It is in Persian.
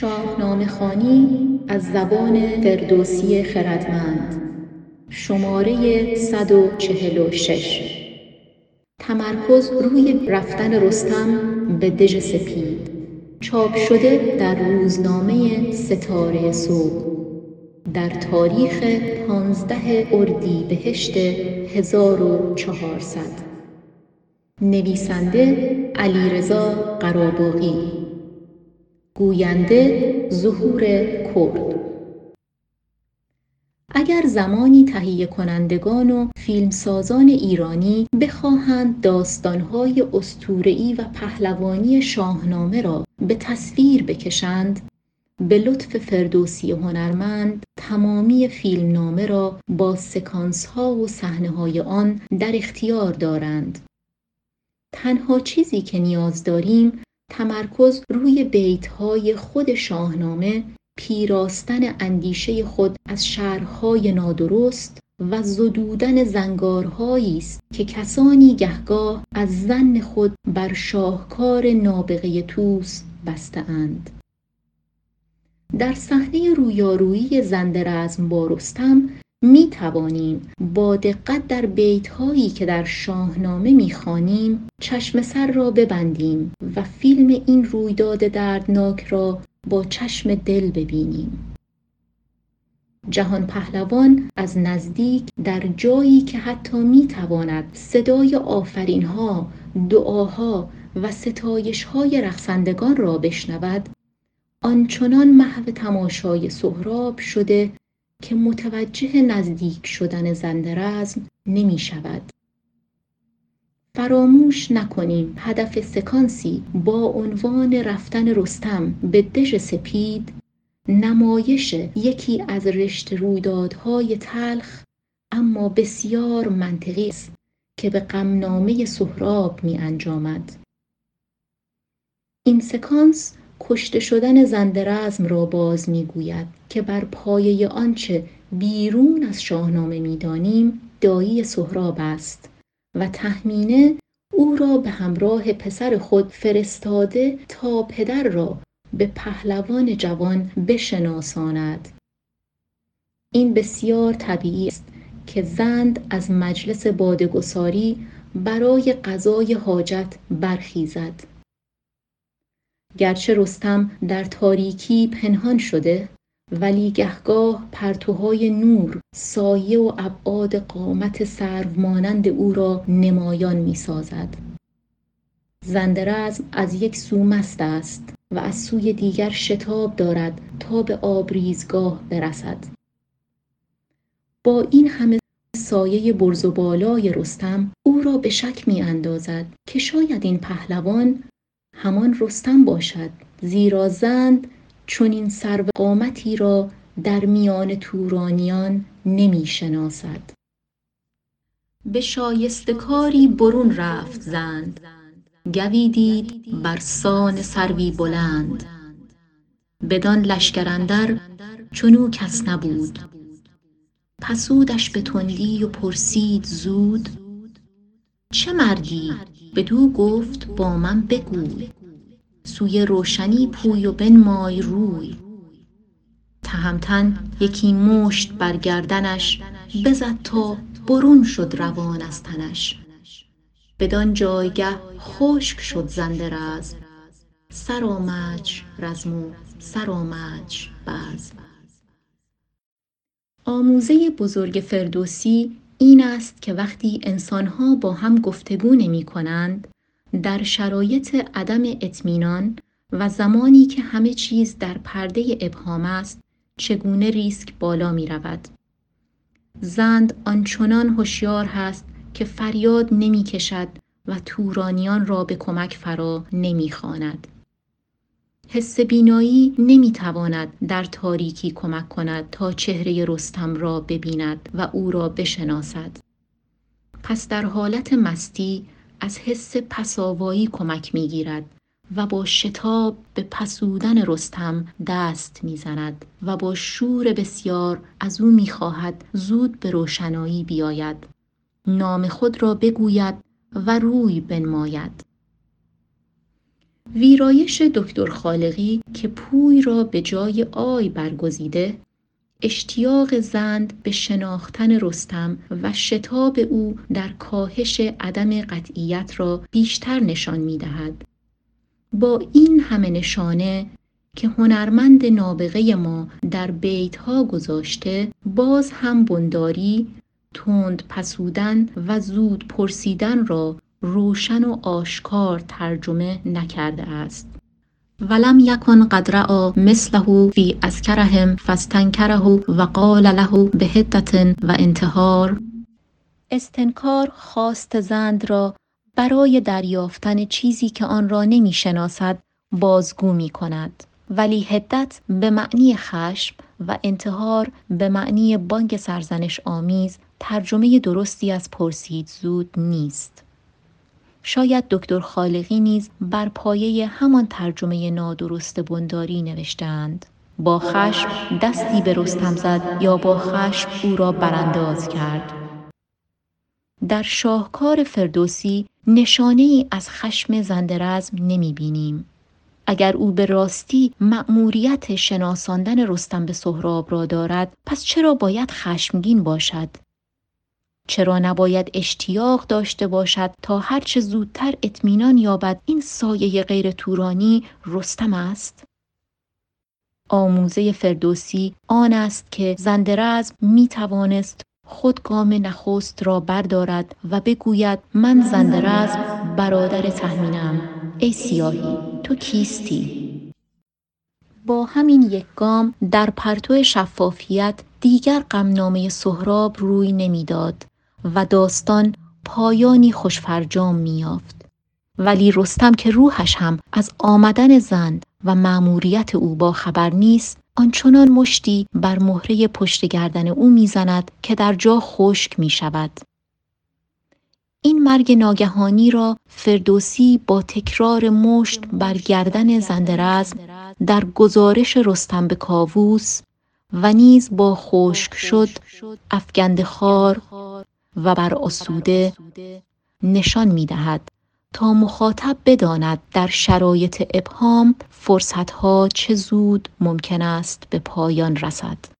شاهنامه خوانی از زبان فردوسی خردمند، شماره 146. تمرکز روی رفتن رستم به دژ سپید، چاپ شده در روزنامه ستاره صبح در تاریخ 15 اردیبهشت 1400. نویسنده علیرضا قرابوغی، گوینده ظهور کرد. اگر زمانی تهیه کنندگان و فیلمسازان ایرانی بخواهند داستان‌های اسطوره‌ای و پهلوانی شاهنامه را به تصویر بکشند، به لطف فردوسی هنرمند تمامی فیلمنامه را با سکانس‌ها و صحنه‌های آن در اختیار دارند. تنها چیزی که نیاز داریم تمرکز روی بیت‌های خود شاهنامه، پیراستن اندیشه خود از شرح‌های نادرست و زدودن زنگارهایی است که کسانی گهگاه از ظن خود بر شاهکار نابغه توس بسته‌اند. در صحنه رویارویی زند رازم با رستم می توانیم با دقت در بیت‌هایی که در شاهنامه می خوانیم چشم سر را ببندیم و فیلم این رویداد دردناک را با چشم دل ببینیم. جهان پهلوان از نزدیک در جایی که حتی می تواند صدای آفرین‌ها، دعاها و ستایش‌های رقصندگان را بشنود، آنچنان محو تماشای سهراب شده که متوجه نزدیک شدن زند رزم نمی شود. فراموش نکنیم هدف سکانسی با عنوان رفتن رستم به دژ سپید، نمایش یکی از رشته رویدادهای تلخ اما بسیار منطقی است که به غمنامه سهراب می انجامد. این سکانس کشته شدن زند رزم را باز میگوید که بر پایه آنچه بیرون از شاهنامه میدانیم دایی سهراب است و تهمینه او را به همراه پسر خود فرستاده تا پدر را به پهلوان جوان بشناساند. این بسیار طبیعی است که زند از مجلس باده‌گساری برای قضای حاجت برخیزد. گرچه رستم در تاریکی پنهان شده، ولی گهگاه پرتوهای نور سایه و ابعاد قامت سرومانند او را نمایان می سازد. زند رزم از یک سو مست است و از سوی دیگر شتاب دارد تا به آبریزگاه برسد. با این همه سایه برز و بالای رستم او را به شک می اندازد که شاید این پهلوان همان رستم باشد، زیرا زند چنین سرو قامتی را در میان تورانیان نمی شناسد. به شایستکاری برون رفت زند، گوی دید برسان سروی بلند. بدان لشکر اندر چنو کس نبود، پسودش به تندی و پرسید زود. چه مردی؟ بدو گفت با من بگوی، سوی روشنی پوی و بنمای روی. تهمتن یکی مشت بر گردنش بزد تا برون شد روان از تنش. بدان جایگه خشک شد زند رزم، سرآمدش رزم و سرآمدش بزم. آموزه بزرگ فردوسی این است که وقتی انسان‌ها با هم گفتگو نمی‌کنند، در شرایط عدم اطمینان و زمانی که همه چیز در پرده ابهام است، چگونه ریسک بالا می‌رود. زند آنچنان هوشیار هست که فریاد نمی‌کشد و تورانیان را به کمک فرا نمی‌خواند. حس بینایی نمیتواند در تاریکی کمک کند تا چهره رستم را ببیند و او را بشناسد. پس در حالت مستی از حس پساوایی کمک میگیرد و با شتاب به پسودن رستم دست میزند و با شور بسیار از او میخواهد زود به روشنایی بیاید، نام خود را بگوید و روی بنماید. ویرایش دکتر خالقی که پوی را به جای آی برگزیده، اشتیاق زند به شناختن رستم و شتاب او در کاهش عدم قطعیت را بیشتر نشان می‌دهد. با این همه نشانه که هنرمند نابغه ما در بیتها گذاشته، باز هم بنداری تند پسودن و زود پرسیدن را روشن و آشکار ترجمه نکرده است. ولم یکن قدرا مثله فی اسکرهم فاستنکره و قال له به حدت و انتحار. استنکار خواست زند را برای دریافتن چیزی که آن را نمی شناسد بازگو می کند، ولی حدت به معنی خشم و انتحار به معنی بانگ سرزنش آمیز ترجمه درستی از پرسید زود نیست. شاید دکتر خالقی نیز بر پایه همان ترجمه نادرست بنداری نوشتند: با خشم دستی به رستم زد یا با خشم او را برانداز کرد. در شاهکار فردوسی نشانه ای از خشم زند رازم نمی بینیم. اگر او به راستی مأموریت شناساندن رستم به سهراب را دارد، پس چرا باید خشمگین باشد؟ چرا نباید اشتیاق داشته باشد تا هرچه زودتر اطمینان یابد این سایه غیر تورانی رستم است؟ آموزه فردوسی آن است که زند رازم می توانست خود گام نخست را بردارد و بگوید: من زند رازم برادر تهمینم، ای سیاهی تو کیستی؟ با همین یک گام در پرتو شفافیت دیگر غمنامه سهراب روی نمیداد و داستان پایانی خوشفرجام می‌یافت. ولی رستم که روحش هم از آمدن زند و مأموریت او با خبر نیست، آنچنان مشتی بر مهره پشت گردن او میزند که در جا خشک میشود. این مرگ ناگهانی را فردوسی با تکرار مشت بر گردن زند رازم در گزارش رستم به کاووس و نیز با خشک شد افگند خار و بر آسوده نشان می‌دهد تا مخاطب بداند در شرایط ابهام فرصتها چه زود ممکن است به پایان رسد.